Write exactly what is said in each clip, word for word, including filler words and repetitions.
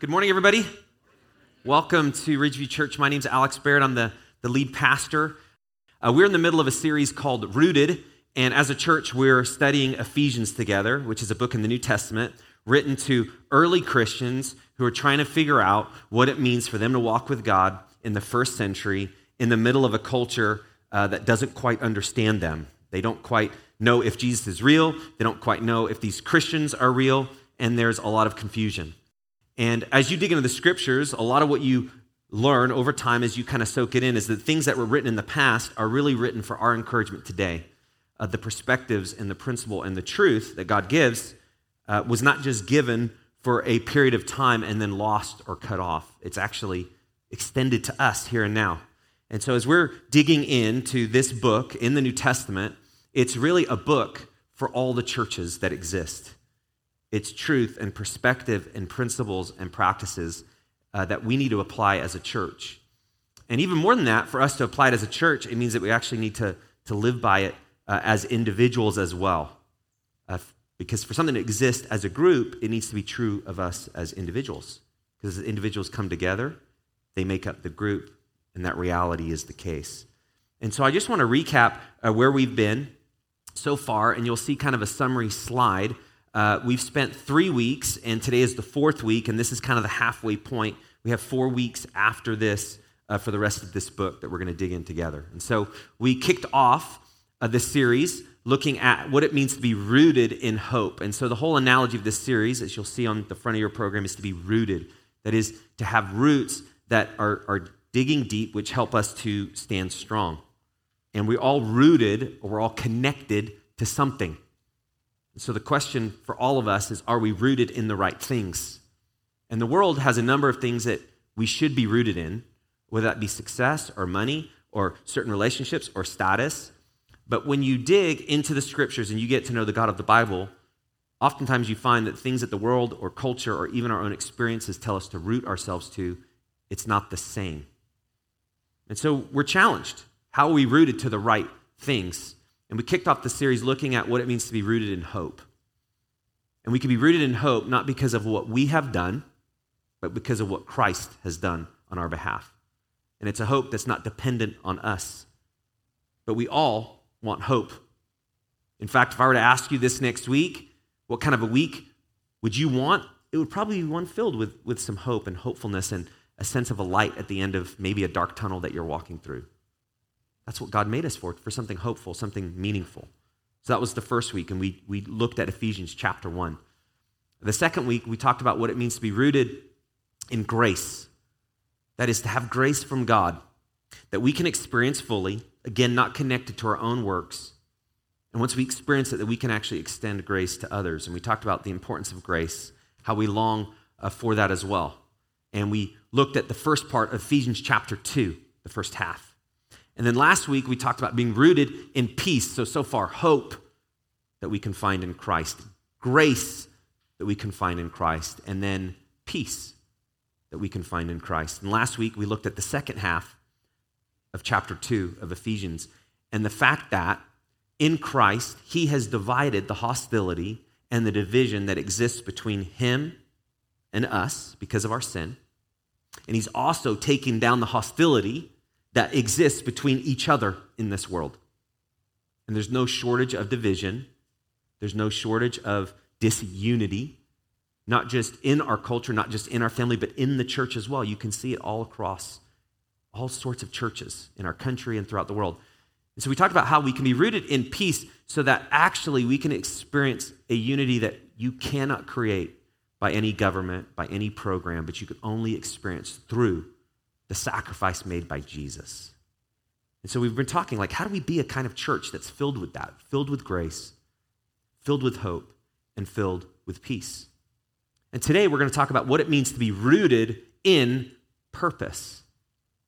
Good morning, everybody. Welcome to Ridgeview Church. My name's Alex Barrett. I'm the, the lead pastor. Uh, we're in the middle of a series called Rooted, and as a church, we're studying Ephesians together, which is a book in the New Testament written to early Christians who are trying to figure out what it means for them to walk with God in the first century in the middle of a culture uh, that doesn't quite understand them. They don't quite know if Jesus is real. They don't quite know if these Christians are real, and there's a lot of confusion. And as you dig into the scriptures, a lot of what you learn over time as you kind of soak it in is that things that were written in the past are really written for our encouragement today. Uh, the perspectives and the principle and the truth that God gives uh, was not just given for a period of time and then lost or cut off. It's actually extended to us here and now. And so as we're digging into this book in the New Testament, it's really a book for all the churches that exist. It's truth and perspective and principles and practices uh, that we need to apply as a church. And even more than that, for us to apply it as a church, it means that we actually need to, to live by it uh, as individuals as well. Uh, because for something to exist as a group, it needs to be true of us as individuals. Because as individuals come together, they make up the group, and that reality is the case. And so I just want to recap uh, where we've been so far, and you'll see kind of a summary slide. Uh, we've spent three weeks, and today is the fourth week, and this is kind of the halfway point. We have four weeks after this uh, for the rest of this book that we're going to dig in together. And so we kicked off uh, this series looking at what it means to be rooted in hope. And so the whole analogy of this series, as you'll see on the front of your program, is to be rooted. That is, to have roots that are, are digging deep, which help us to stand strong. And we're all rooted, or we're all connected to something. So the question for all of us is, are we rooted in the right things? And the world has a number of things that we should be rooted in, whether that be success or money or certain relationships or status. But when you dig into the scriptures and you get to know the God of the Bible, oftentimes you find that things that the world or culture or even our own experiences tell us to root ourselves to, it's not the same. And so we're challenged. How are we rooted to the right things? And we kicked off the series looking at what it means to be rooted in hope. And we can be rooted in hope not because of what we have done, but because of what Christ has done on our behalf. And it's a hope that's not dependent on us. But we all want hope. In fact, if I were to ask you this next week, what kind of a week would you want? It would probably be one filled with, with some hope and hopefulness and a sense of a light at the end of maybe a dark tunnel that you're walking through. That's what God made us for, for something hopeful, something meaningful. So that was the first week, and we, we looked at Ephesians chapter one. The second week, we talked about what it means to be rooted in grace. That is, to have grace from God that we can experience fully, again, not connected to our own works. And once we experience it, that we can actually extend grace to others. And we talked about the importance of grace, how we long uh, for that as well. And we looked at the first part of Ephesians chapter two, the first half. And then last week, we talked about being rooted in peace. So, so far, hope that we can find in Christ, grace that we can find in Christ, and then peace that we can find in Christ. And last week, we looked at the second half of chapter two of Ephesians and the fact that in Christ, he has divided the hostility and the division that exists between him and us because of our sin. And he's also taking down the hostility that exists between each other in this world. And there's no shortage of division. There's no shortage of disunity, not just in our culture, not just in our family, but in the church as well. You can see it all across all sorts of churches in our country and throughout the world. And so we talked about how we can be rooted in peace so that actually we can experience a unity that you cannot create by any government, by any program, but you can only experience through the sacrifice made by Jesus. And so we've been talking, like, how do we be a kind of church that's filled with that, filled with grace, filled with hope, and filled with peace? And today we're going to talk about what it means to be rooted in purpose,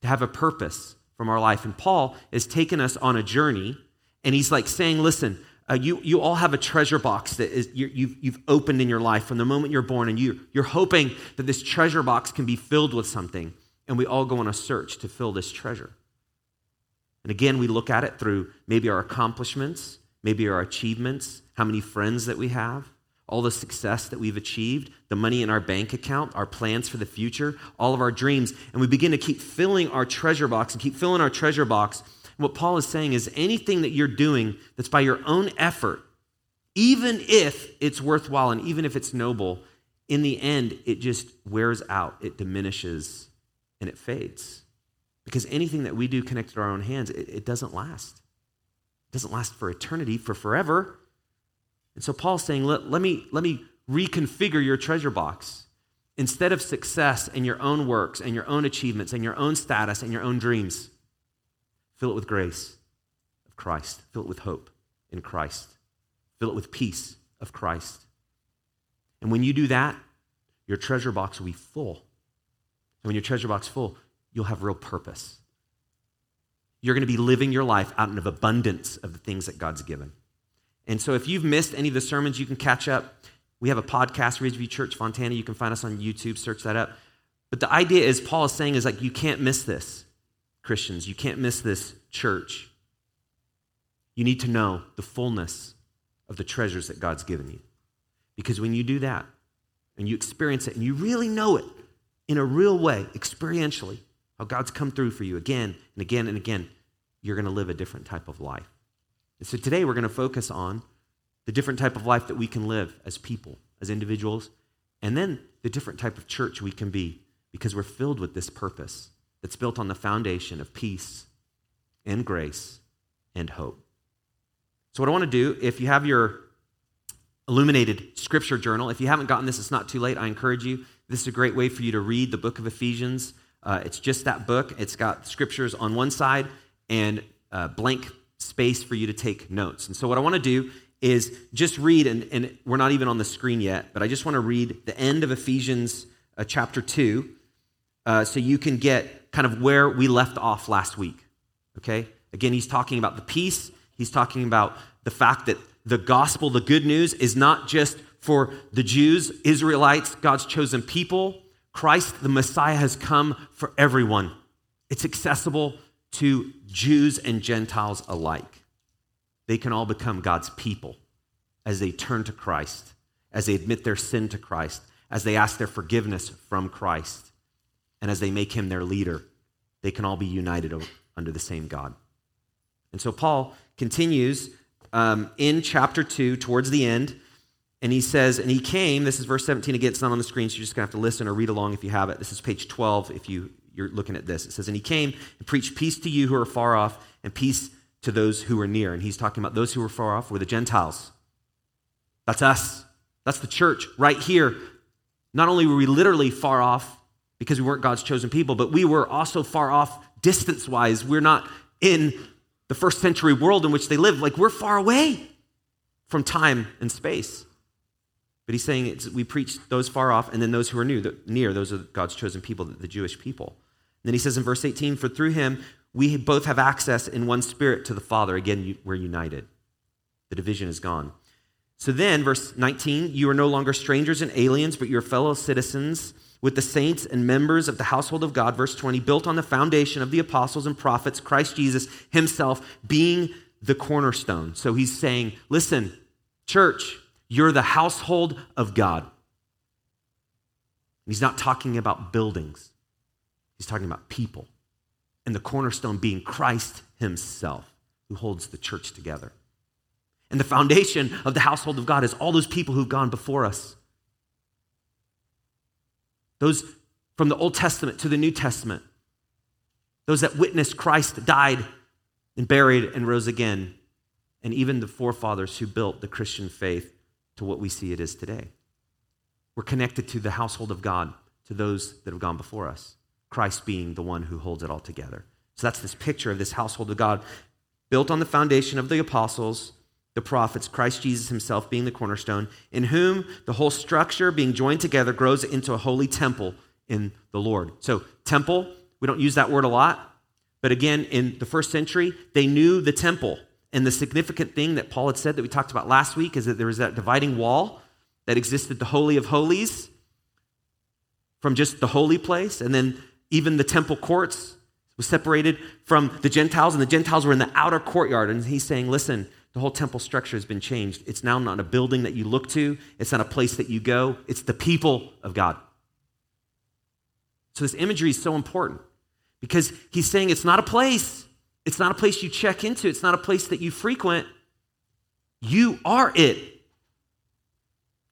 to have a purpose from our life. And Paul has taken us on a journey, and he's like saying, listen, uh, you, you all have a treasure box that is, you, you've, you've opened in your life from the moment you're born, and you, you're hoping that this treasure box can be filled with something. And we all go on a search to fill this treasure. And again, we look at it through maybe our accomplishments, maybe our achievements, how many friends that we have, all the success that we've achieved, the money in our bank account, our plans for the future, all of our dreams, and we begin to keep filling our treasure box and keep filling our treasure box. And what Paul is saying is anything that you're doing that's by your own effort, even if it's worthwhile and even if it's noble, in the end, it just wears out, it diminishes, and it fades. Because anything that we do connected to our own hands, it, it doesn't last. It doesn't last for eternity, for forever. And so Paul's saying, let, let me, let me reconfigure your treasure box. Instead of success and your own works and your own achievements and your own status and your own dreams, fill it with grace of Christ. Fill it with hope in Christ. Fill it with peace of Christ. And when you do that, your treasure box will be full. And when your treasure box is full, you'll have real purpose. You're going to be living your life out of abundance of the things that God's given. And so if you've missed any of the sermons, you can catch up. We have a podcast, Ridgeview Church, Fontana. You can find us on YouTube, search that up. But the idea is, Paul is saying is like, you can't miss this, Christians. You can't miss this, church. You need to know the fullness of the treasures that God's given you. Because when you do that, and you experience it, and you really know it in a real way, experientially, how God's come through for you again and again and again, you're going to live a different type of life. And so today we're going to focus on the different type of life that we can live as people, as individuals, and then the different type of church we can be, because we're filled with this purpose that's built on the foundation of peace and grace and hope. So what I want to do, if you have your illuminated scripture journal. If you haven't gotten this, it's not too late. I encourage you. This is a great way for you to read the book of Ephesians. Uh, it's just that book. It's got scriptures on one side and a blank space for you to take notes. And so what I want to do is just read, and, and we're not even on the screen yet, but I just want to read the end of Ephesians uh, chapter two uh, so you can get kind of where we left off last week, okay? Again, he's talking about the peace. He's talking about the fact that the gospel, the good news, is not just for the Jews, Israelites, God's chosen people. Christ, the Messiah, has come for everyone. It's accessible to Jews and Gentiles alike. They can all become God's people as they turn to Christ, as they admit their sin to Christ, as they ask their forgiveness from Christ, and as they make him their leader. They can all be united under the same God. And so Paul continues Um, in chapter two, towards the end, and he says, and he came, this is verse seventeen again, it's not on the screen, so you're just going to have to listen or read along if you have it. This is page twelve if you, you're looking at this. It says, and he came and preached peace to you who are far off and peace to those who are near. And he's talking about those who were far off were the Gentiles. That's us. That's the church right here. Not only were we literally far off because we weren't God's chosen people, but we were also far off distance-wise. We're not in the first century world in which they lived, like we're far away from time and space. But he's saying it's, we preach those far off and then those who are new, the, near, those are God's chosen people, the, the Jewish people. And then he says in verse eighteen, for through him, we both have access in one spirit to the Father. Again, you, we're united. The division is gone. So then, verse nineteen, you are no longer strangers and aliens, but you're fellow citizens with the saints and members of the household of God, verse twenty, built on the foundation of the apostles and prophets, Christ Jesus himself being the cornerstone. So he's saying, listen, church, you're the household of God. He's not talking about buildings. He's talking about people. And the cornerstone being Christ himself, who holds the church together. And the foundation of the household of God is all those people who've gone before us. Those from the Old Testament to the New Testament, those that witnessed Christ died and buried and rose again, and even the forefathers who built the Christian faith to what we see it is today. We're connected to the household of God, to those that have gone before us, Christ being the one who holds it all together. So that's this picture of this household of God built on the foundation of the apostles, the prophets, Christ Jesus himself being the cornerstone, in whom the whole structure being joined together grows into a holy temple in the Lord. So temple, we don't use that word a lot, but again, in the first century, they knew the temple. And the significant thing that Paul had said that we talked about last week is that there was that dividing wall that existed, the Holy of Holies, from just the holy place, and then even the temple courts was separated from the Gentiles, and the Gentiles were in the outer courtyard. And he's saying, listen, The whole temple structure has been changed. It's now not a building that you look to. It's not a place that you go. It's the people of God. So this imagery is so important because he's saying it's not a place. It's not a place you check into. It's not a place that you frequent. You are it.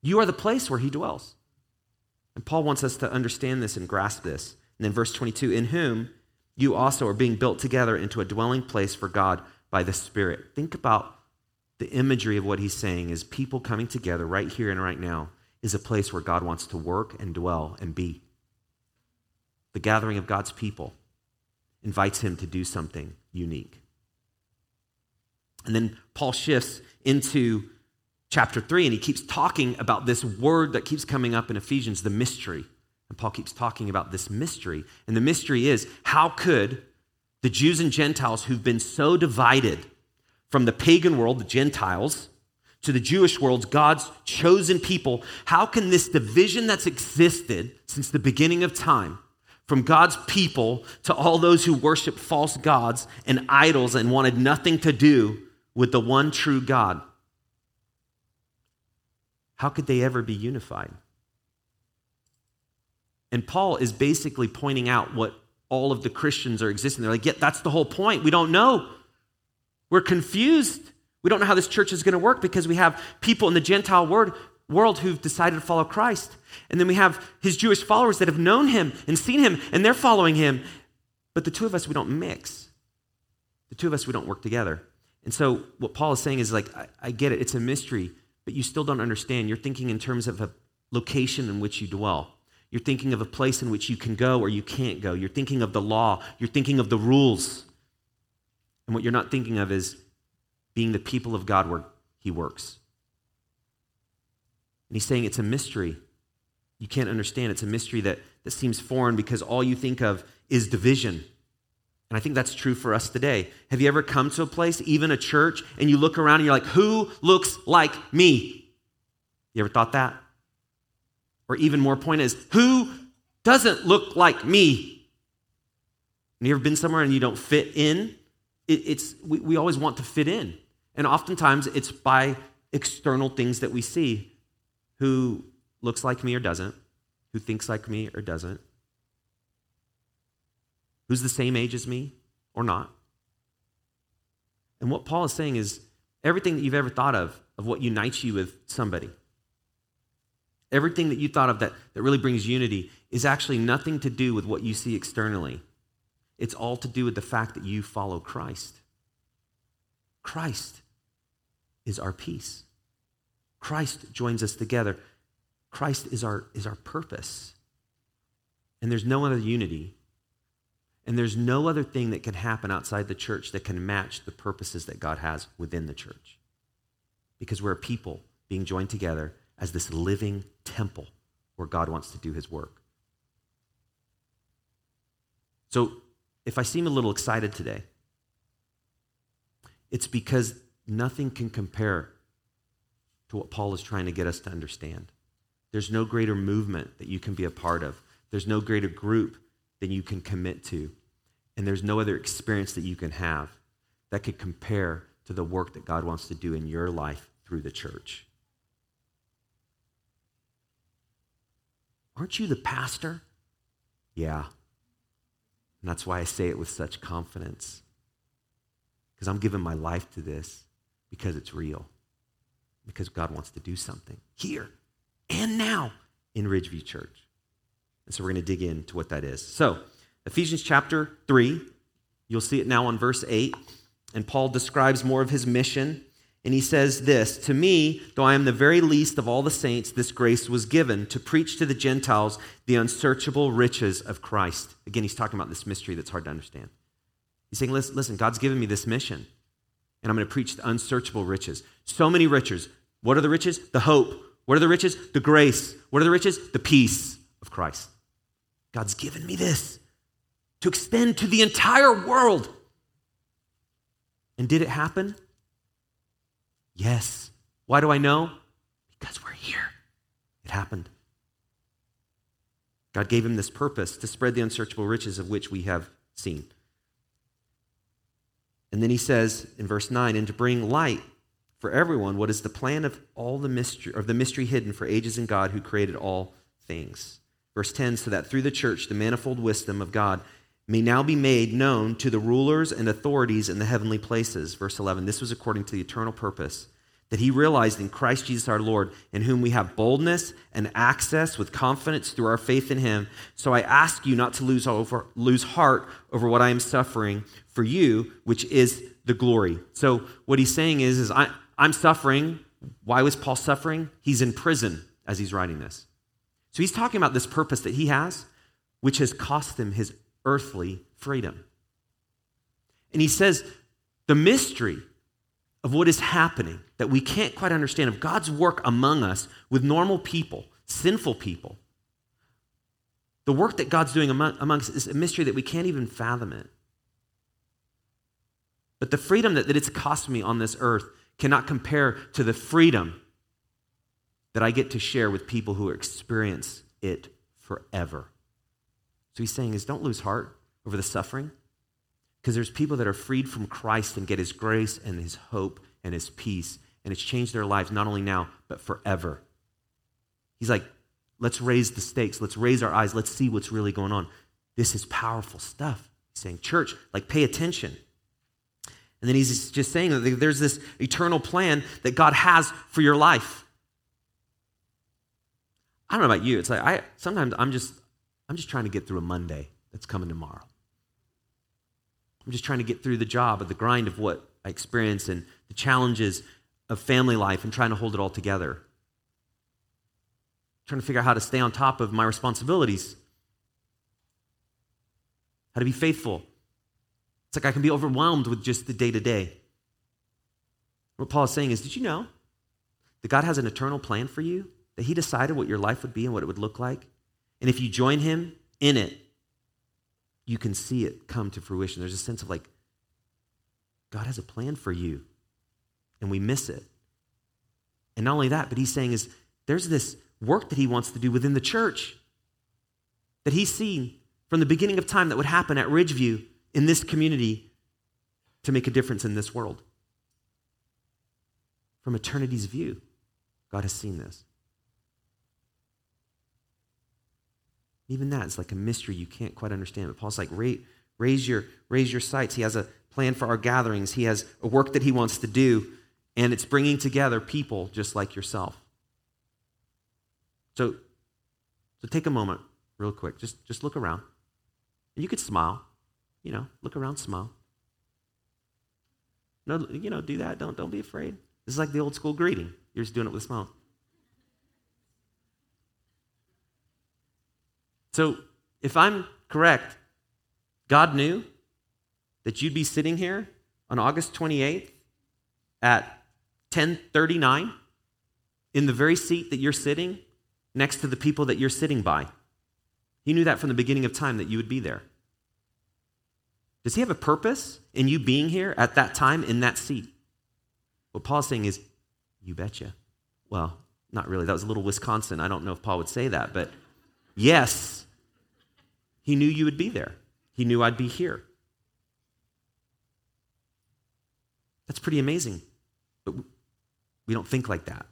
You are the place where he dwells. And Paul wants us to understand this and grasp this. And then verse twenty-two, in whom you also are being built together into a dwelling place for God by the Spirit. Think about the imagery of what he's saying is people coming together right here and right now is a place where God wants to work and dwell and be. The gathering of God's people invites him to do something unique. And then Paul shifts into chapter three, and he keeps talking about this word that keeps coming up in Ephesians, the mystery. And Paul keeps talking about this mystery. And the mystery is, how could the Jews and Gentiles who've been so divided from the pagan world, the Gentiles, to the Jewish world, God's chosen people, how can this division that's existed since the beginning of time, from God's people to all those who worship false gods and idols and wanted nothing to do with the one true God, how could they ever be unified? And Paul is basically pointing out what all of the Christians are existing. They're like, yeah, that's the whole point. We don't know. We're confused. We don't know how this church is going to work because we have people in the Gentile world world who've decided to follow Christ. And then we have his Jewish followers that have known him and seen him, and they're following him. But the two of us, we don't mix. The two of us, we don't work together. And so what Paul is saying is like, I, I get it, it's a mystery, but you still don't understand. You're thinking in terms of a location in which you dwell. You're thinking of a place in which you can go or you can't go. You're thinking of the law. You're thinking of the rules. And what you're not thinking of is being the people of God where he works. And he's saying it's a mystery. You can't understand. It's a mystery that, that seems foreign because all you think of is division. And I think that's true for us today. Have you ever come to a place, even a church, and you look around and you're like, who looks like me? You ever thought that? Or even more point is, who doesn't look like me? And you ever been somewhere and you don't fit in? It, it's we, we always want to fit in. And oftentimes it's by external things that we see. Who looks like me or doesn't, who thinks like me or doesn't, who's the same age as me or not. And what Paul is saying is everything that you've ever thought of, of what unites you with somebody, everything that you thought of that, that really brings unity is actually nothing to do with what you see externally. It's all to do with the fact that you follow Christ. Christ is our peace. Christ joins us together. Christ is our, is our purpose. And there's no other unity. And there's no other thing that can happen outside the church that can match the purposes that God has within the church. Because we're a people being joined together as this living temple where God wants to do his work. So if I seem a little excited today, it's because nothing can compare to what Paul is trying to get us to understand. There's no greater movement that you can be a part of. There's no greater group than you can commit to. And there's no other experience that you can have that could compare to the work that God wants to do in your life through the church. Aren't you the pastor? Yeah. And that's why I say it with such confidence. Because I'm giving my life to this because it's real. Because God wants to do something here and now in Ridgeview Church. And so we're going to dig into what that is. So Ephesians chapter three, you'll see it now on verse eight. And Paul describes more of his mission. And he says this, to me, though I am the very least of all the saints, this grace was given to preach to the Gentiles the unsearchable riches of Christ. Again, he's talking about this mystery that's hard to understand. He's saying, listen, God's given me this mission. And I'm going to preach the unsearchable riches. So many riches. What are the riches? The hope. What are the riches? The grace. What are the riches? The peace of Christ. God's given me this to extend to the entire world. And did it happen? Yes. Why do I know? Because we're here. It happened. God gave him this purpose to spread the unsearchable riches of which we have seen. And then he says in verse nine, and to bring light for everyone what is the plan of all the mystery of the mystery hidden for ages in God who created all things. Verse ten, so that through the church the manifold wisdom of God may now be made known to the rulers and authorities in the heavenly places. Verse eleven, this was according to the eternal purpose that he realized in Christ Jesus our Lord, in whom we have boldness and access with confidence through our faith in him. So I ask you not to lose over, lose heart over what I am suffering for you, which is the glory. So what he's saying is, is I, I'm suffering. Why was Paul suffering? He's in prison as he's writing this. So he's talking about this purpose that he has, which has cost him his earthly freedom. And he says, the mystery of what is happening that we can't quite understand, of God's work among us with normal people, sinful people. The work that God's doing among, among us is a mystery that we can't even fathom it. But the freedom that, that it's cost me on this earth cannot compare to the freedom that I get to share with people who experience it forever. So he's saying is don't lose heart over the suffering, because there's people that are freed from Christ and get his grace and his hope and his peace, and it's changed their lives not only now, but forever. He's like, let's raise the stakes. Let's raise our eyes. Let's see what's really going on. This is powerful stuff. He's saying, church, like pay attention. And then he's just saying that there's this eternal plan that God has for your life. I don't know about you. It's like I sometimes I'm just I'm just trying to get through a Monday that's coming tomorrow. I'm just trying to get through the job of the grind of what I experience and the challenges of family life and trying to hold it all together. I'm trying to figure out how to stay on top of my responsibilities, how to be faithful. It's like I can be overwhelmed with just the day-to-day. What Paul is saying is, did you know that God has an eternal plan for you? That he decided what your life would be and what it would look like? And if you join him in it, you can see it come to fruition. There's a sense of like, God has a plan for you, and we miss it. And not only that, but he's saying is there's this work that he wants to do within the church that he's seen from the beginning of time that would happen at Ridgeview in this community to make a difference in this world. From eternity's view, God has seen this. Even that is like a mystery you can't quite understand. But Paul's like, raise your, raise your sights. He has a plan for our gatherings. He has a work that he wants to do, and it's bringing together people just like yourself. So, so take a moment real quick. Just, just look around. And you could smile. You know, look around, smile. No, you know, do that. Don't, don't be afraid. This is like the old school greeting. You're just doing it with a smile. So if I'm correct, God knew that you'd be sitting here on August twenty-eighth at ten thirty-nine in the very seat that you're sitting next to the people that you're sitting by. He knew that from the beginning of time that you would be there. Does he have a purpose in you being here at that time in that seat? What Paul's saying is, you betcha. Well, not really. That was a little Wisconsin. I don't know if Paul would say that, but yes. He knew you would be there. He knew I'd be here. That's pretty amazing. But we don't think like that,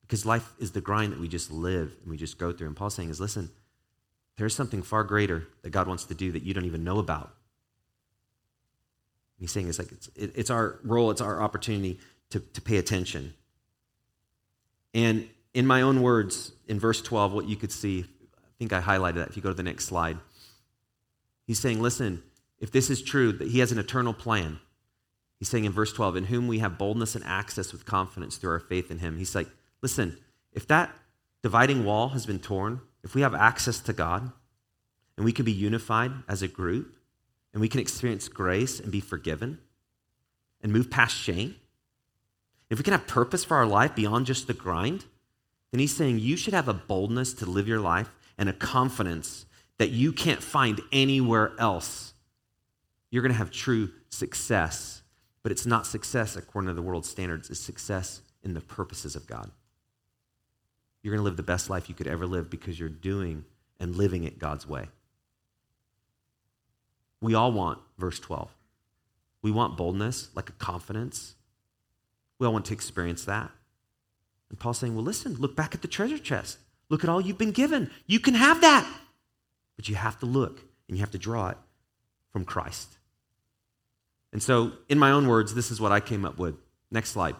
because life is the grind that we just live and we just go through. And Paul's saying is, listen, there's something far greater that God wants to do that you don't even know about. And he's saying it's like it's, it's our role, it's our opportunity to, to pay attention. And in my own words, in verse twelve, what you could see, I think I highlighted that if you go to the next slide. He's saying, listen, if this is true, that he has an eternal plan. He's saying in verse twelve, in whom we have boldness and access with confidence through our faith in him. He's like, listen, if that dividing wall has been torn, if we have access to God and we can be unified as a group and we can experience grace and be forgiven and move past shame, if we can have purpose for our life beyond just the grind, then he's saying you should have a boldness to live your life and a confidence that you can't find anywhere else. You're going to have true success, but it's not success according to the world's standards. It's success in the purposes of God. You're going to live the best life you could ever live because you're doing and living it God's way. We all want, verse twelve, we want boldness, like a confidence. We all want to experience that. And Paul's saying, well, listen, look back at the treasure chest. Look at all you've been given. You can have that. But you have to look and you have to draw it from Christ. And so, in my own words, this is what I came up with. Next slide.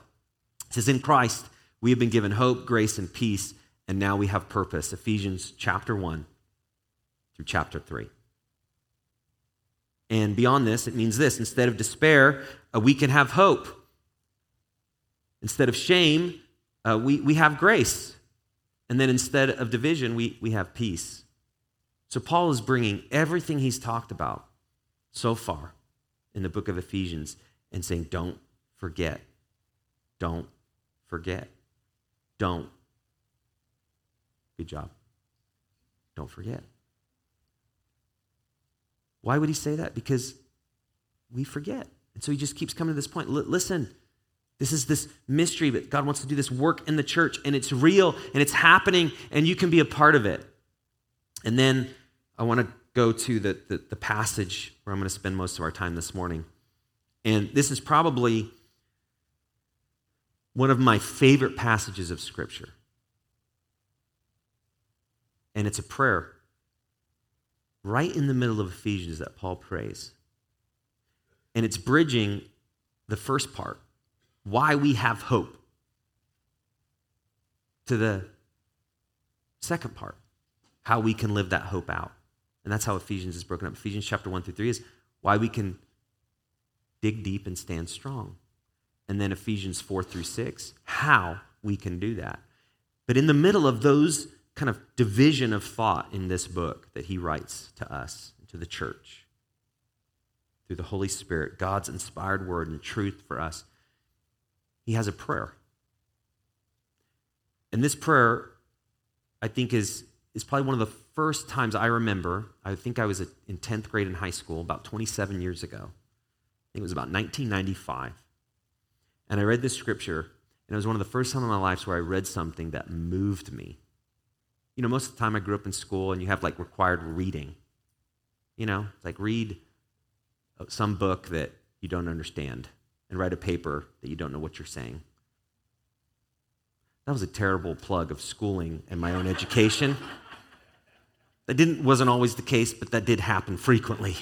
It says, in Christ, we have been given hope, grace, and peace, and now we have purpose. Ephesians chapter one through chapter three. And beyond this, it means this. Instead of despair, uh, we can have hope. Instead of shame, uh, we, we have grace. And then instead of division, we, we have peace. So Paul is bringing everything he's talked about so far in the book of Ephesians and saying, don't forget. Don't forget. Don't. Good job. Don't forget. Why would he say that? Because we forget. And so he just keeps coming to this point. L- listen, this is this mystery, but God wants to do this work in the church, and it's real, and it's happening, and you can be a part of it. And then I want to go to the, the, the passage where I'm going to spend most of our time this morning. And this is probably one of my favorite passages of Scripture. And it's a prayer right in the middle of Ephesians that Paul prays. And it's bridging the first part, why we have hope, to the second part, how we can live that hope out. And that's how Ephesians is broken up. Ephesians chapter one through three is why we can dig deep and stand strong. And then Ephesians four through six, how we can do that. But in the middle of those kind of division of thought in this book that he writes to us, to the church, through the Holy Spirit, God's inspired word and truth for us, he has a prayer. And this prayer, I think, is, is probably one of the first times I remember. I think I was in tenth grade in high school about twenty-seven years ago. I think it was about nineteen ninety-five. And I read this scripture, and it was one of the first times in my life where I read something that moved me. You know, most of the time I grew up in school and you have like required reading. You know, like read some book that you don't understand and write a paper that you don't know what you're saying. That was a terrible plug of schooling and my own education. That didn't wasn't always the case, but that did happen frequently.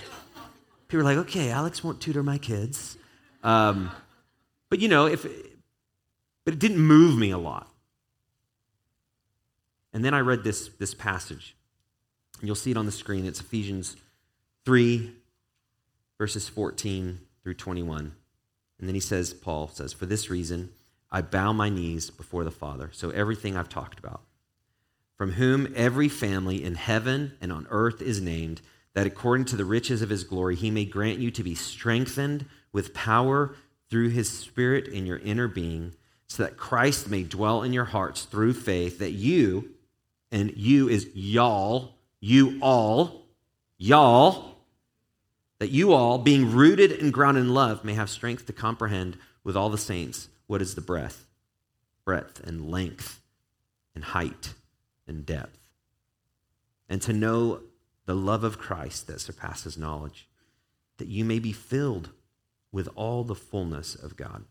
People were like, okay, Alex won't tutor my kids. Um, but you know, if but it didn't move me a lot. And then I read this, this passage. And you'll see it on the screen. It's Ephesians three, verses fourteen through twenty-one. And then he says, Paul says, for this reason, I bow my knees before the Father. So everything I've talked about, from whom every family in heaven and on earth is named, that according to the riches of his glory, he may grant you to be strengthened with power through his Spirit in your inner being, so that Christ may dwell in your hearts through faith, that you... And you is y'all, you all, y'all, that you all, being rooted and grounded in love, may have strength to comprehend with all the saints what is the breadth, breadth and length and height and depth, and to know the love of Christ that surpasses knowledge, that you may be filled with all the fullness of God.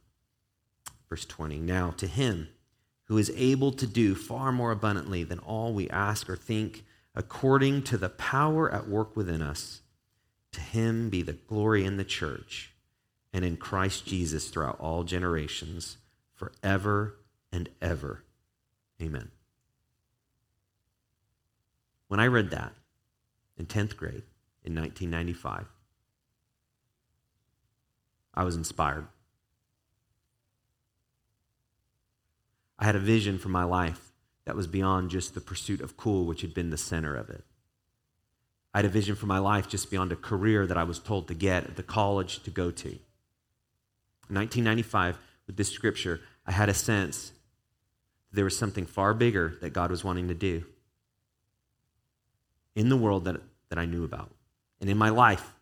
Verse twenty, now to him who is able to do far more abundantly than all we ask or think, according to the power at work within us. To him be the glory in the church and in Christ Jesus throughout all generations, forever and ever. Amen. When I read that in tenth grade in nineteen ninety-five, I was inspired. I had a vision for my life that was beyond just the pursuit of cool, which had been the center of it. I had a vision for my life just beyond a career that I was told to get at the college to go to. In nineteen ninety-five, with this scripture, I had a sense that there was something far bigger that God was wanting to do in the world that, that I knew about, and in my life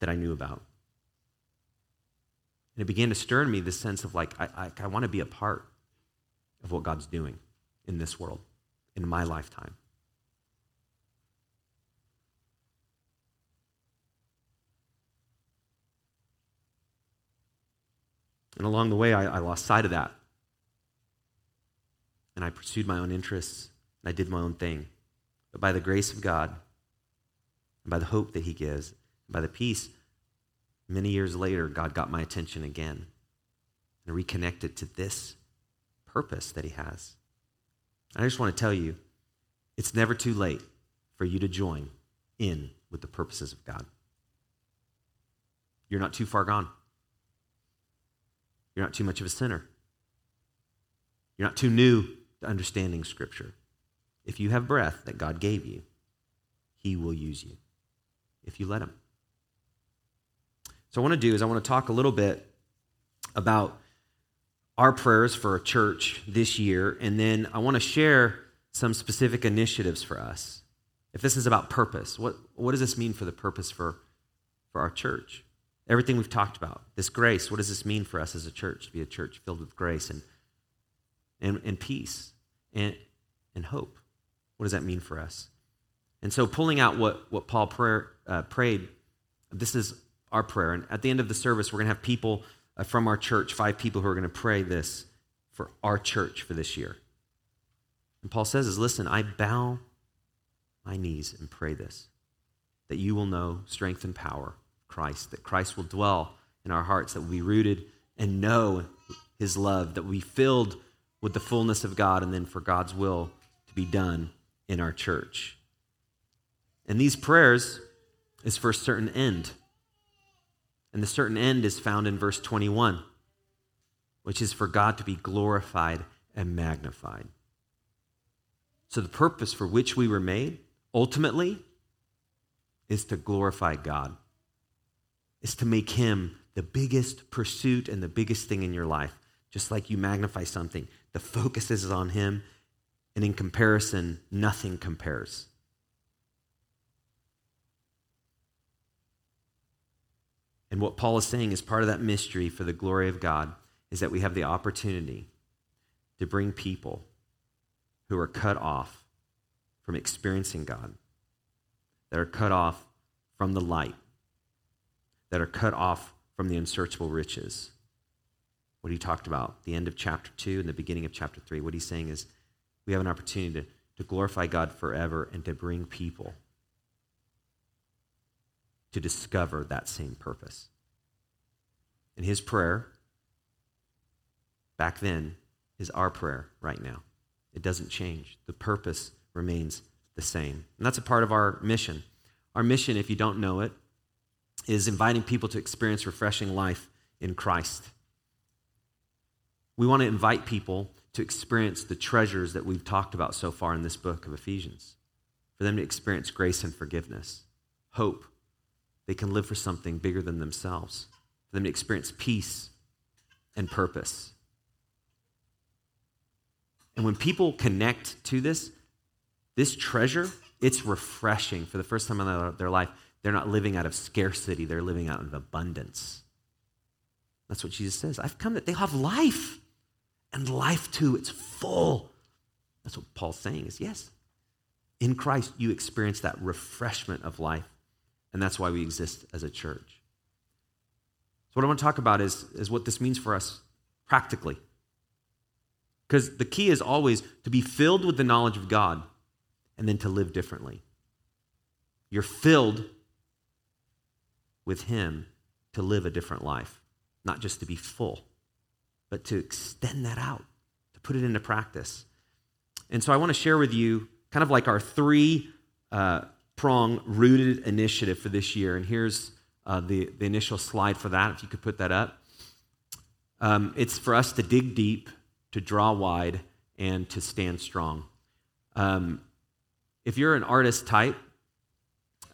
that I knew about. And it began to stir in me this sense of like, I, I, I want to be a part of what God's doing in this world, in my lifetime. And along the way, I, I lost sight of that. And I pursued my own interests, and I did my own thing. But by the grace of God, and by the hope that he gives, and by the peace, many years later, God got my attention again and reconnected to this purpose that he has. And I just want to tell you, it's never too late for you to join in with the purposes of God. You're not too far gone. You're not too much of a sinner. You're not too new to understanding Scripture. If you have breath that God gave you, he will use you if you let him. So what I want to do is I want to talk a little bit about our prayers for a church this year, and then I want to share some specific initiatives for us. If this is about purpose, what, what does this mean for the purpose for, for our church? Everything we've talked about, this grace, what does this mean for us as a church, to be a church filled with grace and and, and peace and, and hope? What does that mean for us? And so pulling out what, what Paul prayer, uh, prayed, this is our prayer. And at the end of the service, we're going to have people uh, from our church, five people who are going to pray this for our church for this year. And Paul says is, listen, I bow my knees and pray this, that you will know strength and power, Christ, that Christ will dwell in our hearts, that we'll be rooted and know his love, that we filled with the fullness of God, and then for God's will to be done in our church. And these prayers is for a certain end. And the certain end is found in verse twenty-one, which is for God to be glorified and magnified. So the purpose for which we were made, ultimately, is to glorify God. It's to make him the biggest pursuit and the biggest thing in your life. Just like you magnify something, the focus is on him, and in comparison, nothing compares. And what Paul is saying is part of that mystery for the glory of God is that we have the opportunity to bring people who are cut off from experiencing God, that are cut off from the light, that are cut off from the unsearchable riches. What he talked about, the end of chapter two and the beginning of chapter three, what he's saying is we have an opportunity to, to glorify God forever and to bring people to discover that same purpose. And his prayer back then is our prayer right now. It doesn't change. The purpose remains the same. And that's a part of our mission. Our mission, if you don't know it, is inviting people to experience refreshing life in Christ. We want to invite people to experience the treasures that we've talked about so far in this book of Ephesians, for them to experience grace and forgiveness, hope. They can live for something bigger than themselves, for them to experience peace and purpose. And when people connect to this, this treasure, it's refreshing. For the first time in their life, they're not living out of scarcity, they're living out of abundance. That's what Jesus says. I've come that they'll have life, and life too, it's full. That's what Paul's saying is, yes, in Christ, you experience that refreshment of life, and that's why we exist as a church. So what I want to talk about is, is what this means for us practically. Because the key is always to be filled with the knowledge of God and then to live differently. You're filled with him to live a different life, not just to be full, but to extend that out, to put it into practice. And so I want to share with you kind of like our three uh, prong rooted initiative for this year. And here's uh, the, the initial slide for that, if you could put that up. Um, it's for us to dig deep, to draw wide, and to stand strong. Um, if you're an artist type,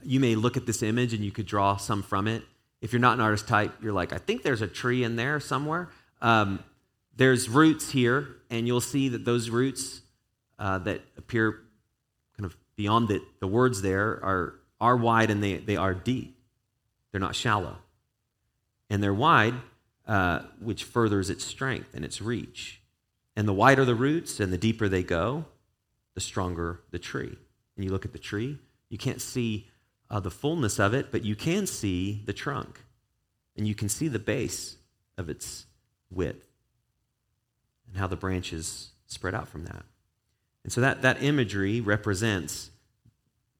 you may look at this image and you could draw some from it. If you're not an artist type, you're like, I think there's a tree in there somewhere. Um, there's roots here, and you'll see that those roots uh, that appear kind of beyond the, the words there are, are wide and they, they are deep. They're not shallow. And they're wide, uh, which furthers its strength and its reach. And the wider the roots and the deeper they go, the stronger the tree. And you look at the tree, you can't see uh, the fullness of it, but you can see the trunk. And you can see the base of its width, and how the branches spread out from that. And so that, that imagery represents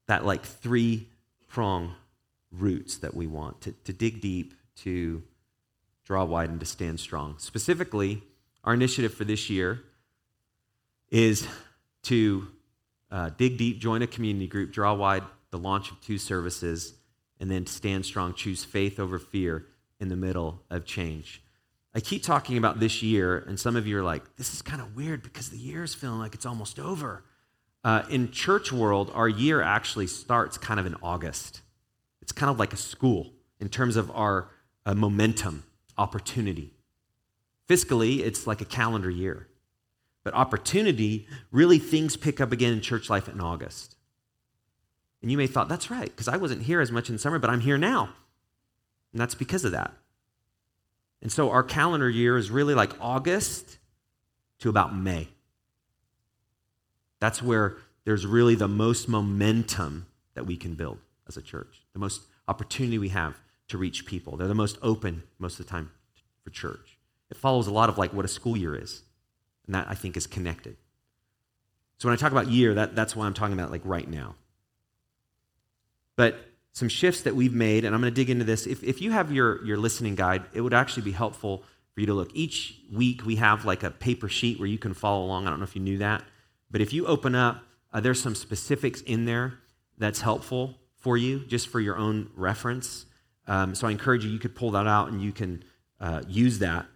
that like three-prong roots that we want, to, to dig deep, to draw wide, and to stand strong. Specifically, our initiative for this year is to uh, dig deep, join a community group, draw wide, the launch of two services, and then stand strong, choose faith over fear in the middle of change. I keep talking about this year, and some of you are like, this is kind of weird because the year is feeling like it's almost over. Uh, in church world, our year actually starts kind of in August. It's kind of like a school in terms of our uh, momentum, opportunity. Fiscally, it's like a calendar year. But opportunity, really things pick up again in church life in August. And you may have thought, that's right, because I wasn't here as much in summer, but I'm here now. And that's because of that. And so our calendar year is really like August to about May. That's where there's really the most momentum that we can build as a church, the most opportunity we have to reach people. They're the most open most of the time for church. It follows a lot of like what a school year is, and that I think is connected. So when I talk about year, that, that's why I'm talking about like right now. But some shifts that we've made, and I'm going to dig into this. If, if you have your, your listening guide, it would actually be helpful for you to look. Each week we have like a paper sheet where you can follow along. I don't know if you knew that. But if you open up, uh, there's some specifics in there that's helpful for you, just for your own reference. Um, so I encourage you, you could pull that out and you can uh, use that.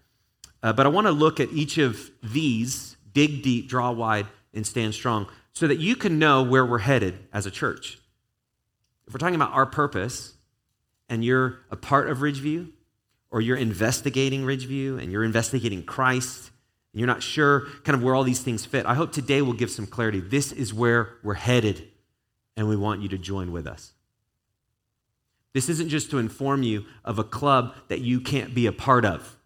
Uh, but I want to look at each of these, dig deep, draw wide, and stand strong, so that you can know where we're headed as a church. If we're talking about our purpose, and you're a part of Ridgeview, or you're investigating Ridgeview, and you're investigating Christ, and you're not sure kind of where all these things fit, I hope today will give some clarity. This is where we're headed, and we want you to join with us. This isn't just to inform you of a club that you can't be a part of.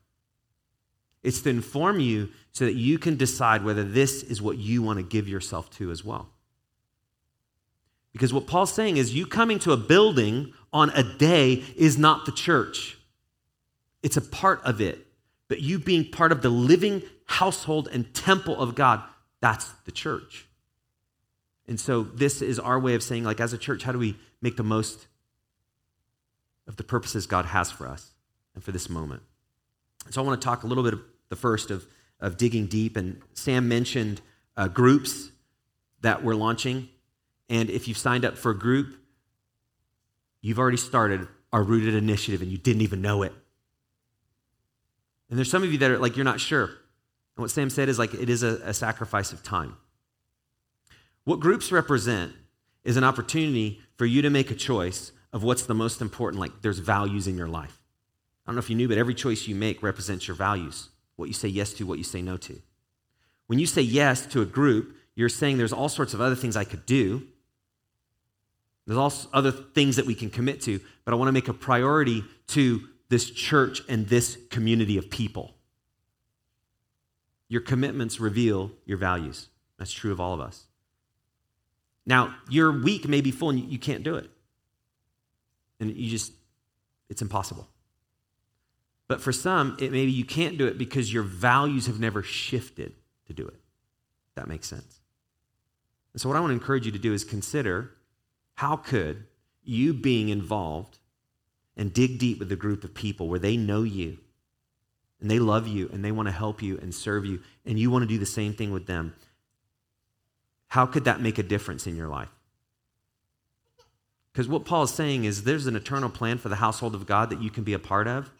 It's to inform you so that you can decide whether this is what you want to give yourself to as well. Because what Paul's saying is you coming to a building on a day is not the church. It's a part of it. But you being part of the living household and temple of God, that's the church. And so this is our way of saying, like, as a church, how do we make the most of the purposes God has for us and for this moment? And so I want to talk a little bit of the first of, of digging deep. And Sam mentioned uh, groups that we're launching. And if you've signed up for a group, you've already started our Rooted initiative and you didn't even know it. And there's some of you that are like, you're not sure. And what Sam said is like, it is a, a sacrifice of time. What groups represent is an opportunity for you to make a choice of what's the most important, like there's values in your life. I don't know if you knew, but every choice you make represents your values, what you say yes to, what you say no to. When you say yes to a group, you're saying there's all sorts of other things I could do. There's also other things that we can commit to, but I want to make a priority to this church and this community of people. Your commitments reveal your values. That's true of all of us. Now, your week may be full and you can't do it. And you just, it's impossible. But for some, it maybe you can't do it because your values have never shifted to do it. That makes sense. And so what I want to encourage you to do is consider, how could you being involved and dig deep with a group of people where they know you and they love you and they want to help you and serve you and you want to do the same thing with them, how could that make a difference in your life? Because what Paul is saying is there's an eternal plan for the household of God that you can be a part of,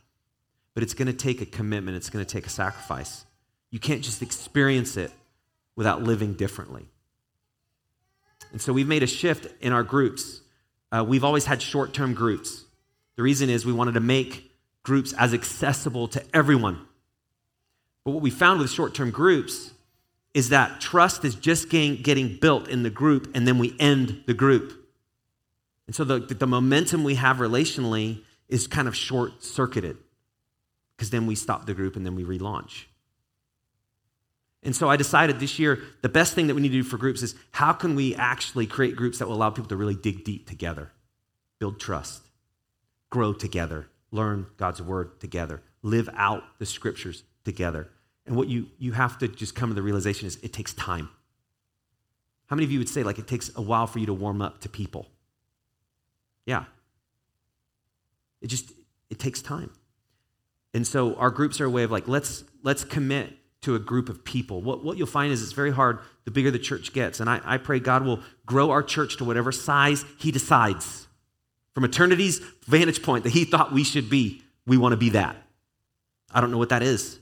but it's going to take a commitment. It's going to take a sacrifice. You can't just experience it without living differently. And so we've made a shift in our groups. Uh, we've always had short-term groups. The reason is we wanted to make groups as accessible to everyone. But what we found with short-term groups is that trust is just getting, getting built in the group, and then we end the group. And so the, the momentum we have relationally is kind of short-circuited because then we stop the group and then we relaunch. And so I decided this year, the best thing that we need to do for groups is how can we actually create groups that will allow people to really dig deep together, build trust, grow together, learn God's word together, live out the scriptures together. And what you, you have to just come to the realization is it takes time. How many of you would say, like, it takes a while for you to warm up to people? Yeah. It just, it takes time. And so our groups are a way of like, let's let's commit to a group of people. What what you'll find is it's very hard the bigger the church gets. And I, I pray God will grow our church to whatever size he decides. From eternity's vantage point that he thought we should be, we want to be that. I don't know what that is.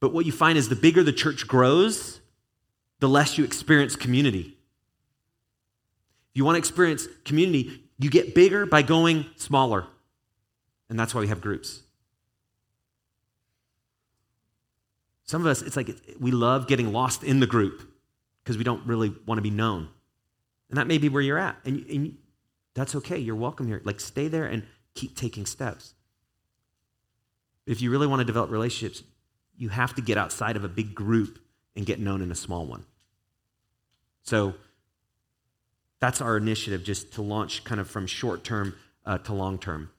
But what you find is the bigger the church grows, the less you experience community. If you want to experience community, you get bigger by going smaller. And that's why we have groups. Some of us, it's like we love getting lost in the group because we don't really want to be known. And that may be where you're at. And, and that's okay. You're welcome here. Like, stay there and keep taking steps. But if you really want to develop relationships, you have to get outside of a big group and get known in a small one. So that's our initiative, just to launch kind of from short-term uh, to long-term.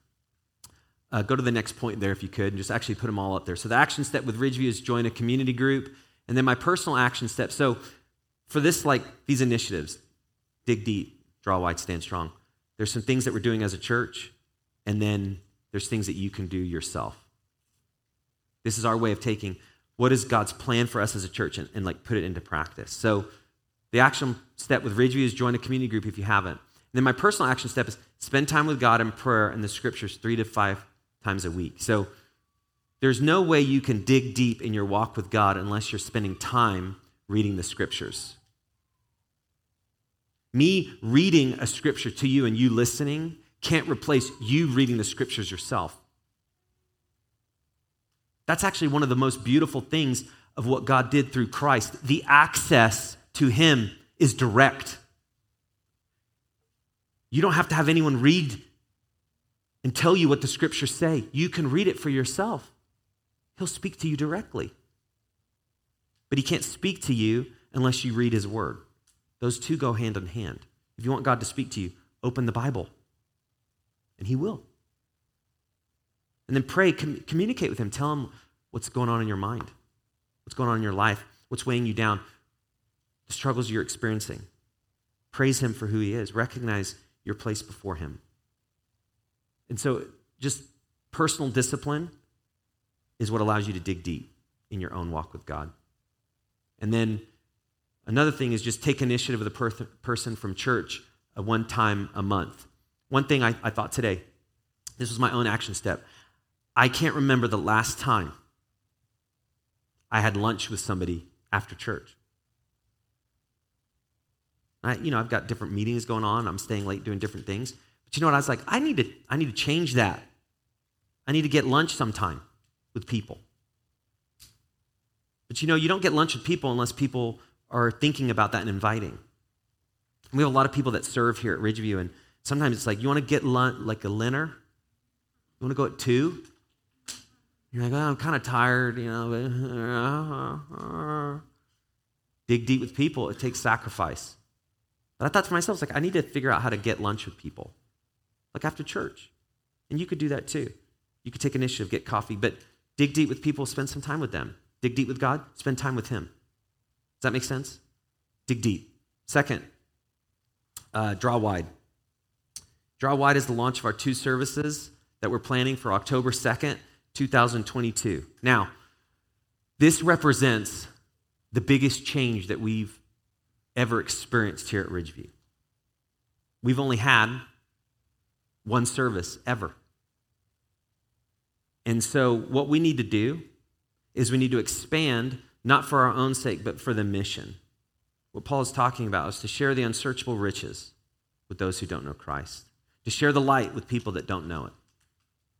Uh, go to the next point there if you could, and just actually put them all up there. So the action step with Ridgeview is join a community group. And then my personal action step, so for this, like these initiatives, dig deep, draw wide, stand strong. There's some things that we're doing as a church, and then there's things that you can do yourself. This is our way of taking what is God's plan for us as a church and, and like put it into practice. So the action step with Ridgeview is join a community group if you haven't. And then my personal action step is spend time with God in prayer and the scriptures three to five times a week. So there's no way you can dig deep in your walk with God unless you're spending time reading the scriptures. Me reading a scripture to you and you listening can't replace you reading the scriptures yourself. That's actually one of the most beautiful things of what God did through Christ. The access to him is direct. You don't have to have anyone read and tell you what the scriptures say. You can read it for yourself. He'll speak to you directly. But he can't speak to you unless you read his word. Those two go hand in hand. If you want God to speak to you, open the Bible, and he will. And then pray, com- communicate with him. Tell him what's going on in your mind, what's going on in your life, what's weighing you down, the struggles you're experiencing. Praise him for who he is. Recognize your place before him. And so just personal discipline is what allows you to dig deep in your own walk with God. And then another thing is just take initiative of the per- person from church uh, one time a month. One thing I, I thought today, this was my own action step. I can't remember the last time I had lunch with somebody after church. I, you know, I've got different meetings going on. I'm staying late doing different things. But you know what? I was like, I need to, I need to change that. I need to get lunch sometime with people. But you know, you don't get lunch with people unless people are thinking about that and inviting. And we have a lot of people that serve here at Ridgeview, and sometimes it's like, you want to get lunch, like a dinner? You want to go at two? You're like, oh, I'm kind of tired, you know. Dig deep with people. It takes sacrifice. But I thought to myself, like, I need to figure out how to get lunch with people, like after church. And you could do that too. You could take initiative, get coffee, but dig deep with people, spend some time with them. Dig deep with God, spend time with him. Does that make sense? Dig deep. Second, uh, draw wide. Draw wide is the launch of our two services that we're planning for October second, twenty twenty-two. Now, this represents the biggest change that we've ever experienced here at Ridgeview. We've only had one service ever. And so what we need to do is we need to expand, not for our own sake, but for the mission. What Paul is talking about is to share the unsearchable riches with those who don't know Christ, to share the light with people that don't know it.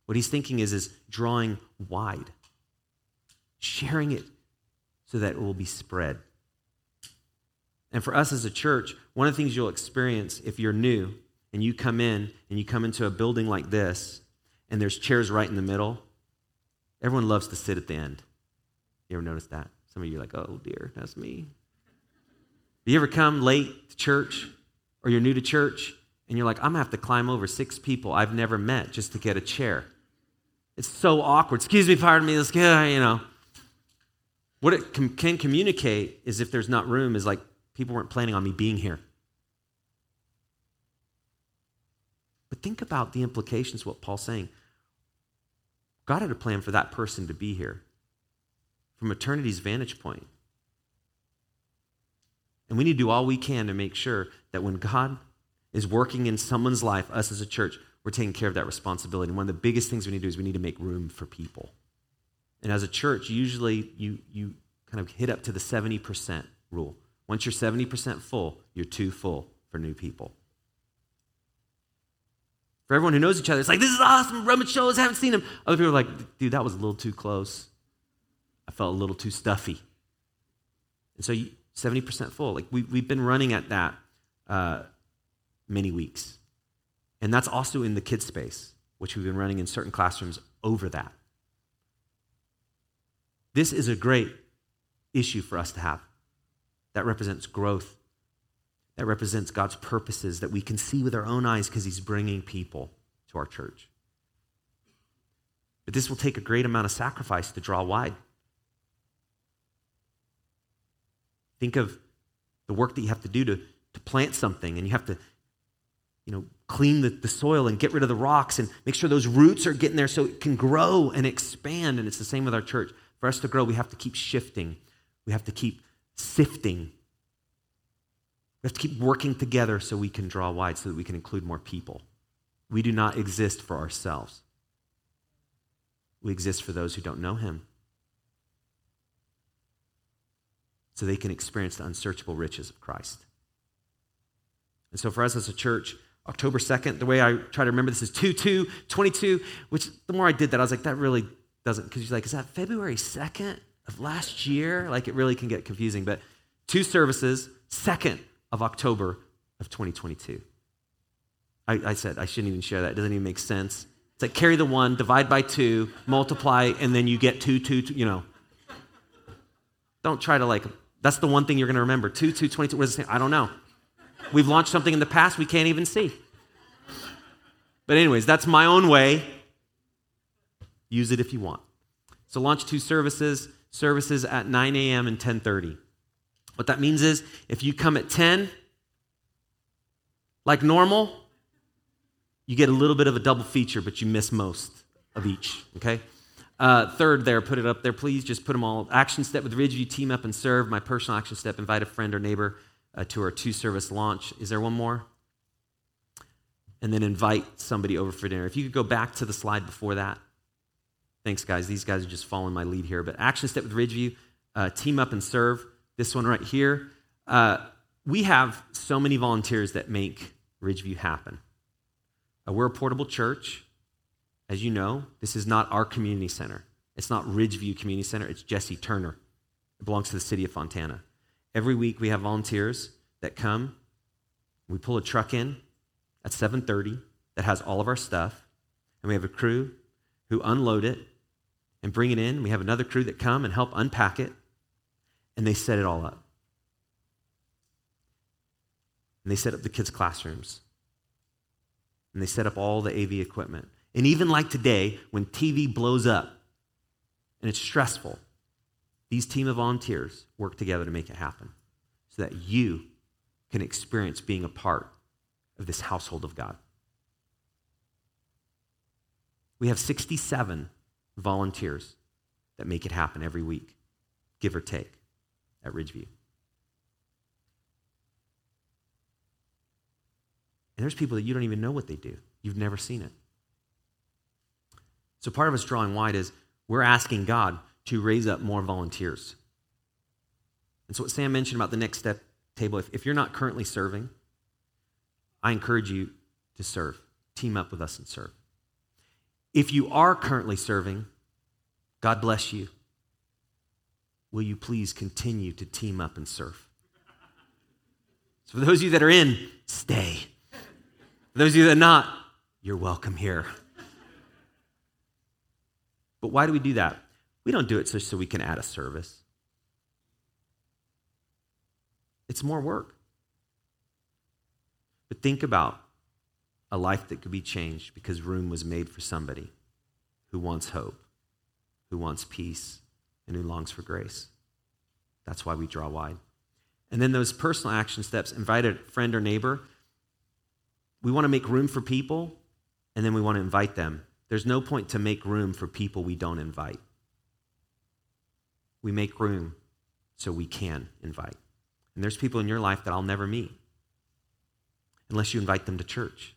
What he's thinking is, is drawing wide, sharing it so that it will be spread. And for us as a church, one of the things you'll experience if you're new and you come in and you come into a building like this and there's chairs right in the middle, everyone loves to sit at the end. You ever notice that? Some of you are like, oh dear, that's me. Have you ever come late to church or you're new to church and you're like, I'm going to have to climb over six people I've never met just to get a chair? It's so awkward. Excuse me, pardon me, this guy, you know. What it com- can communicate is if there's not room is like people weren't planning on me being here. But think about the implications of what Paul's saying. God had a plan for that person to be here from eternity's vantage point. And we need to do all we can to make sure that when God is working in someone's life, us as a church, we're taking care of that responsibility. And one of the biggest things we need to do is we need to make room for people. And as a church, usually you you kind of hit up to the seventy percent rule. Once you're seventy percent full, you're too full for new people. For everyone who knows each other, it's like, this is awesome, rubbing shoulders, haven't seen him. Other people are like, dude, that was a little too close. I felt a little too stuffy. And so you, seventy percent full. Like we, we've been running at that uh, many weeks. And that's also in the kids space, which we've been running in certain classrooms over that. This is a great issue for us to have. That represents growth. That represents God's purposes that we can see with our own eyes because he's bringing people to our church. But this will take a great amount of sacrifice to draw wide. Think of the work that you have to do to, to plant something, and you have to, you know, clean the, the soil and get rid of the rocks and make sure those roots are getting there so it can grow and expand. And it's the same with our church. For us to grow, we have to keep shifting. We have to keep sifting. We have to keep working together so we can draw wide, so that we can include more people. We do not exist for ourselves. We exist for those who don't know him, so they can experience the unsearchable riches of Christ. And so for us as a church, October second, the way I try to remember this is two two twenty-two, which the more I did that, I was like, that really doesn't, because you're like, is that February second of last year? Like it really can get confusing, but two services, second of October of twenty twenty-two. I, I said, I shouldn't even share that. It doesn't even make sense. It's like carry the one, divide by two, multiply, and then you get two, two, two, you know. Don't try to like, that's the one thing you're going to remember. two two twenty-two, what is it saying? I don't know. We've launched something in the past we can't even see. But anyways, that's my own way. Use it if you want. So launch two services, services at nine a.m. and ten thirty. What that means is if you come at ten, like normal, you get a little bit of a double feature, but you miss most of each, okay? Uh, third there, put it up there, please. Just put them all. Action step with Ridgeview, team up and serve. My personal action step, invite a friend or neighbor Uh, to our two-service launch. Is there one more? And then invite somebody over for dinner. If you could go back to the slide before that. Thanks, guys. These guys are just following my lead here. But action step with Ridgeview, uh, team up and serve. This one right here. Uh, we have so many volunteers that make Ridgeview happen. Uh, we're a portable church. As you know, this is not our community center. It's not Ridgeview Community Center. It's Jesse Turner. It belongs to the city of Fontana. Every week we have volunteers that come. We pull a truck in at seven thirty that has all of our stuff, and we have a crew who unload it and bring it in. We have another crew that come and help unpack it, and they set it all up. And they set up the kids' classrooms, and they set up all the A V equipment. And even like today, when T V blows up and it's stressful, these team of volunteers work together to make it happen so that you can experience being a part of this household of God. We have sixty-seven volunteers that make it happen every week, give or take, at Ridgeview. And there's people that you don't even know what they do. You've never seen it. So part of us drawing wide is we're asking God to raise up more volunteers. And so what Sam mentioned about the next step table, if, if you're not currently serving, I encourage you to serve. Team up with us and serve. If you are currently serving, God bless you. Will you please continue to team up and serve? So for those of you that are in, stay. For those of you that are not, you're welcome here. But why do we do that? We don't do it just so we can add a service. It's more work. But think about a life that could be changed because room was made for somebody who wants hope, who wants peace, and who longs for grace. That's why we draw wide. And then those personal action steps, invite a friend or neighbor. We want to make room for people, and then we want to invite them. There's no point to make room for people we don't invite. We make room so we can invite. And there's people in your life that I'll never meet unless you invite them to church.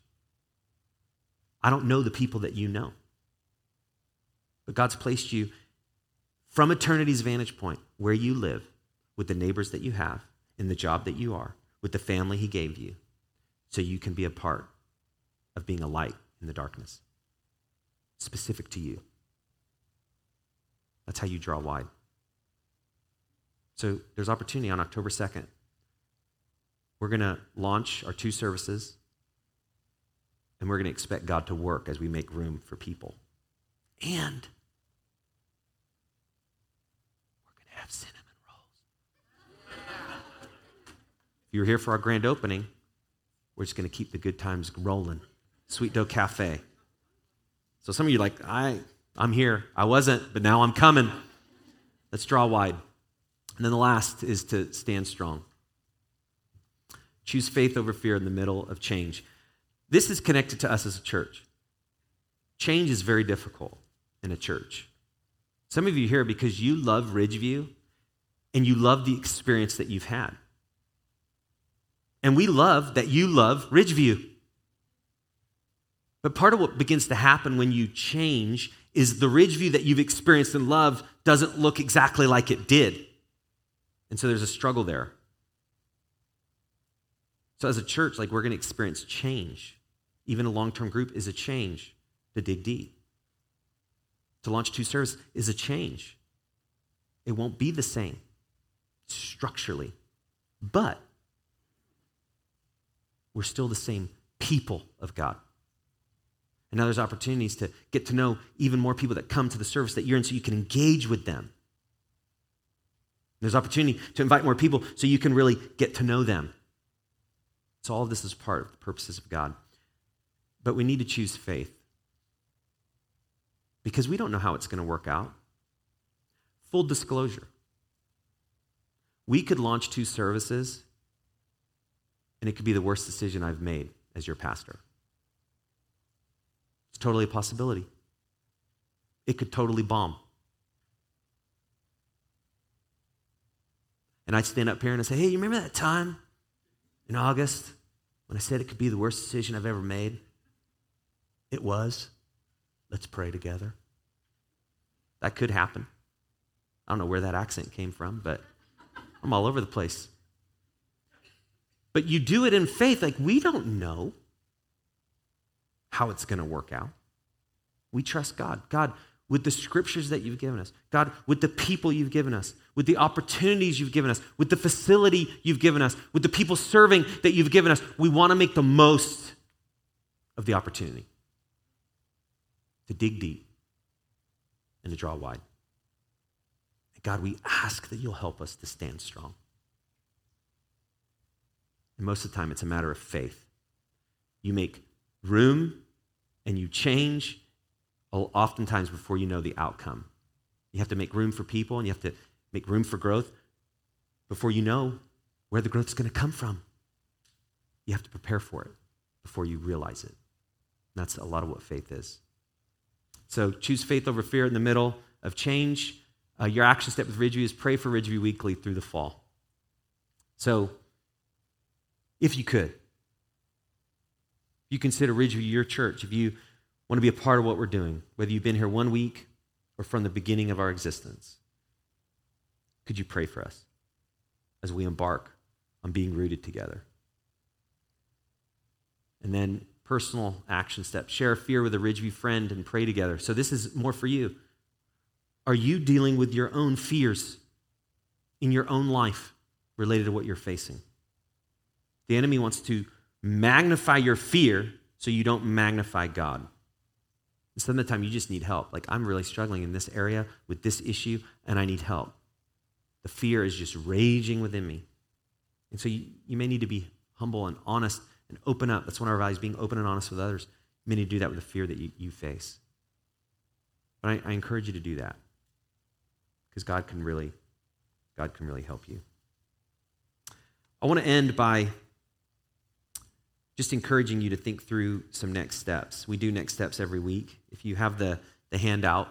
I don't know the people that you know. But God's placed you from eternity's vantage point, where you live, with the neighbors that you have, in the job that you are, with the family he gave you, so you can be a part of being a light in the darkness, specific to you. That's how you draw wide. So there's opportunity on October second. We're going to launch our two services, and we're going to expect God to work as we make room for people. And we're going to have cinnamon rolls. If you're here for our grand opening, we're just going to keep the good times rolling. Sweet Dough Cafe. So some of you are like, I, I'm here. I wasn't, but now I'm coming. Let's draw wide. And then the last is to stand strong. Choose faith over fear in the middle of change. This is connected to us as a church. Change is very difficult in a church. Some of you here, because you love Ridgeview and you love the experience that you've had. And we love that you love Ridgeview. But part of what begins to happen when you change is the Ridgeview that you've experienced and loved doesn't look exactly like it did. And so there's a struggle there. So as a church, like, we're going to experience change. Even a long-term group is a change to dig deep. To launch two services is a change. It won't be the same structurally, but we're still the same people of God. And now there's opportunities to get to know even more people that come to the service that you're in so you can engage with them. There's opportunity to invite more people so you can really get to know them. So all of this is part of the purposes of God. But we need to choose faith because we don't know how it's going to work out. Full disclosure. We could launch two services and it could be the worst decision I've made as your pastor. It's totally a possibility. It could totally bomb. And I'd stand up here and I'd say, hey, you remember that time in August when I said it could be the worst decision I've ever made? It was. Let's pray together. That could happen. I don't know where that accent came from, but I'm all over the place. But you do it in faith. Like, we don't know how it's going to work out. We trust God. God, with the scriptures that you've given us, God, with the people you've given us, with the opportunities you've given us, with the facility you've given us, with the people serving that you've given us, we want to make the most of the opportunity to dig deep and to draw wide. And God, we ask that you'll help us to stand strong. And most of the time, it's a matter of faith. You make room and you change oftentimes before you know the outcome. You have to make room for people and you have to make room for growth before you know where the growth is going to come from. You have to prepare for it before you realize it. And that's a lot of what faith is. So choose faith over fear in the middle of change. Uh, your action step with Ridgeview is pray for Ridgeview weekly through the fall. So if you could, if you consider Ridgeview your church, if you want to be a part of what we're doing, whether you've been here one week or from the beginning of our existence, could you pray for us as we embark on being rooted together? And then personal action steps. Share a fear with a Ridgeview friend and pray together. So this is more for you. Are you dealing with your own fears in your own life related to what you're facing? The enemy wants to magnify your fear so you don't magnify God. And some of the time you just need help. Like, I'm really struggling in this area with this issue and I need help. The fear is just raging within me. And so you, you may need to be humble and honest and open up. That's one of our values, being open and honest with others. You may need to do that with the fear that you, you face. But I, I encourage you to do that, because God can really, God can really help you. I want to end by just encouraging you to think through some next steps. We do next steps every week. If you have the, the handout,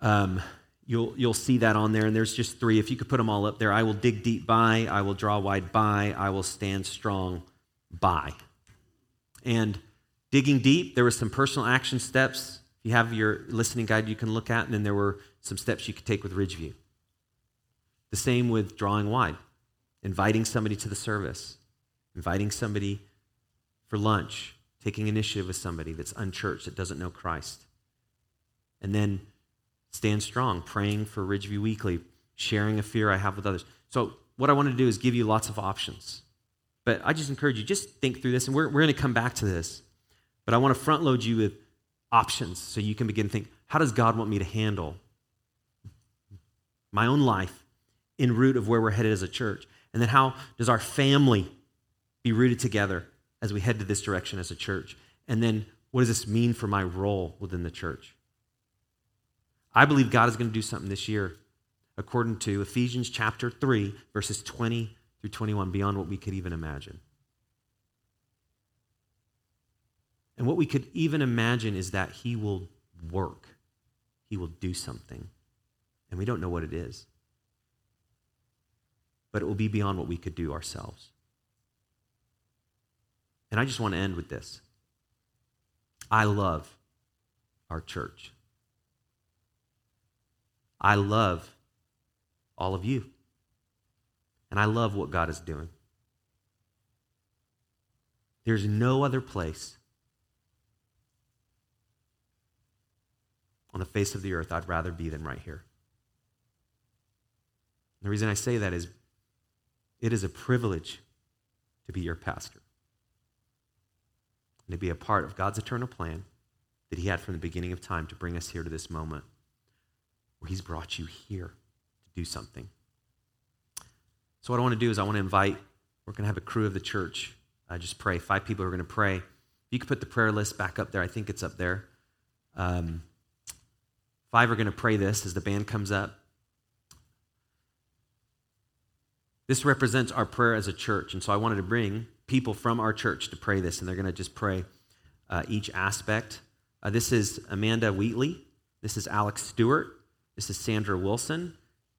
um, you'll you'll see that on there, and there's just three. If you could put them all up there: I will dig deep by, I will draw wide by, I will stand strong by. And digging deep, there were some personal action steps. If you have your listening guide, you can look at, and then there were some steps you could take with Ridgeview. The same with drawing wide, inviting somebody to the service, inviting somebody for lunch, taking initiative with somebody that's unchurched, that doesn't know Christ. And then stand strong, praying for Ridgeview Weekly, sharing a fear I have with others. So what I wanted to do is give you lots of options. But I just encourage you, just think through this, and we're, we're going to come back to this. But I want to front load you with options so you can begin to think, how does God want me to handle my own life in root of where we're headed as a church? And then how does our family be rooted together as we head to this direction as a church? And then what does this mean for my role within the church? I believe God is going to do something this year according to Ephesians chapter three, verses twenty through twenty-one, beyond what we could even imagine. And what we could even imagine is that he will work. He will do something. And we don't know what it is. But it will be beyond what we could do ourselves. And I just want to end with this. I love our church. I love all of you. And I love what God is doing. There's no other place on the face of the earth I'd rather be than right here. The reason I say that is it is a privilege to be your pastor and to be a part of God's eternal plan that he had from the beginning of time to bring us here to this moment where he's brought you here to do something. So what I want to do is I want to invite, we're going to have a crew of the church uh, just pray. Five people are going to pray. You can put the prayer list back up there. I think it's up there. Um, Five are going to pray this as the band comes up. This represents our prayer as a church, and so I wanted to bring people from our church to pray this, and they're going to just pray uh, each aspect. Uh, this is Amanda Wheatley. This is Alex Stewart. This is Sandra Wilson,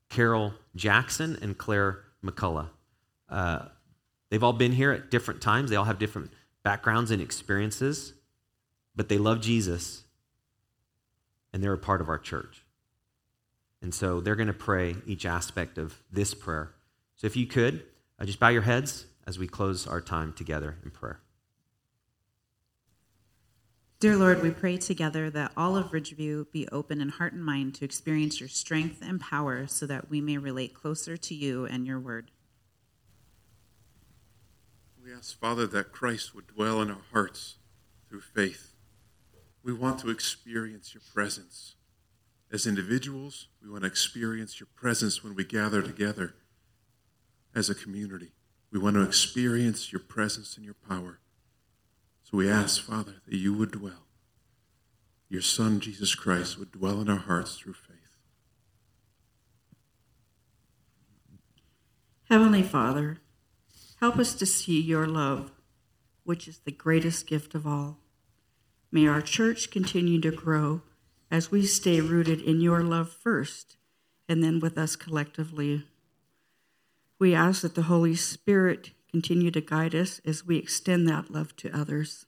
Carol Jackson, and Claire McCullough. Uh, they've all been here at different times. They all have different backgrounds and experiences, but they love Jesus. And they're a part of our church. And so they're going to pray each aspect of this prayer. So if you could, uh, just bow your heads as we close our time together in prayer. Dear Lord, we pray together that all of Ridgeview be open in heart and mind to experience your strength and power so that we may relate closer to you and your word. We ask, Father, that Christ would dwell in our hearts through faith. We want to experience your presence. As individuals, we want to experience your presence when we gather together as a community. We want to experience your presence and your power. So we ask, Father, that you would dwell. Your Son, Jesus Christ, would dwell in our hearts through faith. Heavenly Father, help us to see your love, which is the greatest gift of all. May our church continue to grow as we stay rooted in your love first and then with us collectively. We ask that the Holy Spirit continue to guide us as we extend that love to others.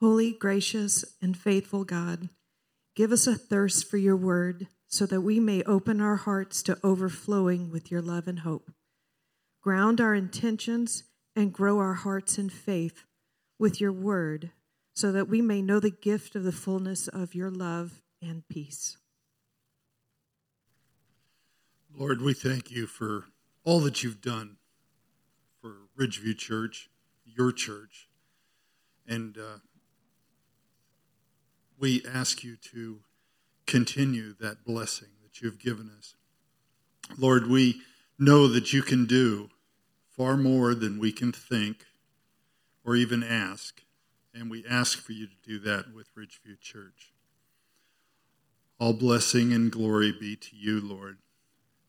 Holy, gracious, and faithful God, give us a thirst for your word so that we may open our hearts to overflowing with your love and hope. Ground our intentions and grow our hearts in faith with your word, so that we may know the gift of the fullness of your love and peace. Lord, we thank you for all that you've done for Ridgeview Church, your church, and uh, we ask you to continue that blessing that you've given us. Lord, we know that you can do far more than we can think or even ask, and we ask for you to do that with Ridgeview Church. All blessing and glory be to you, Lord,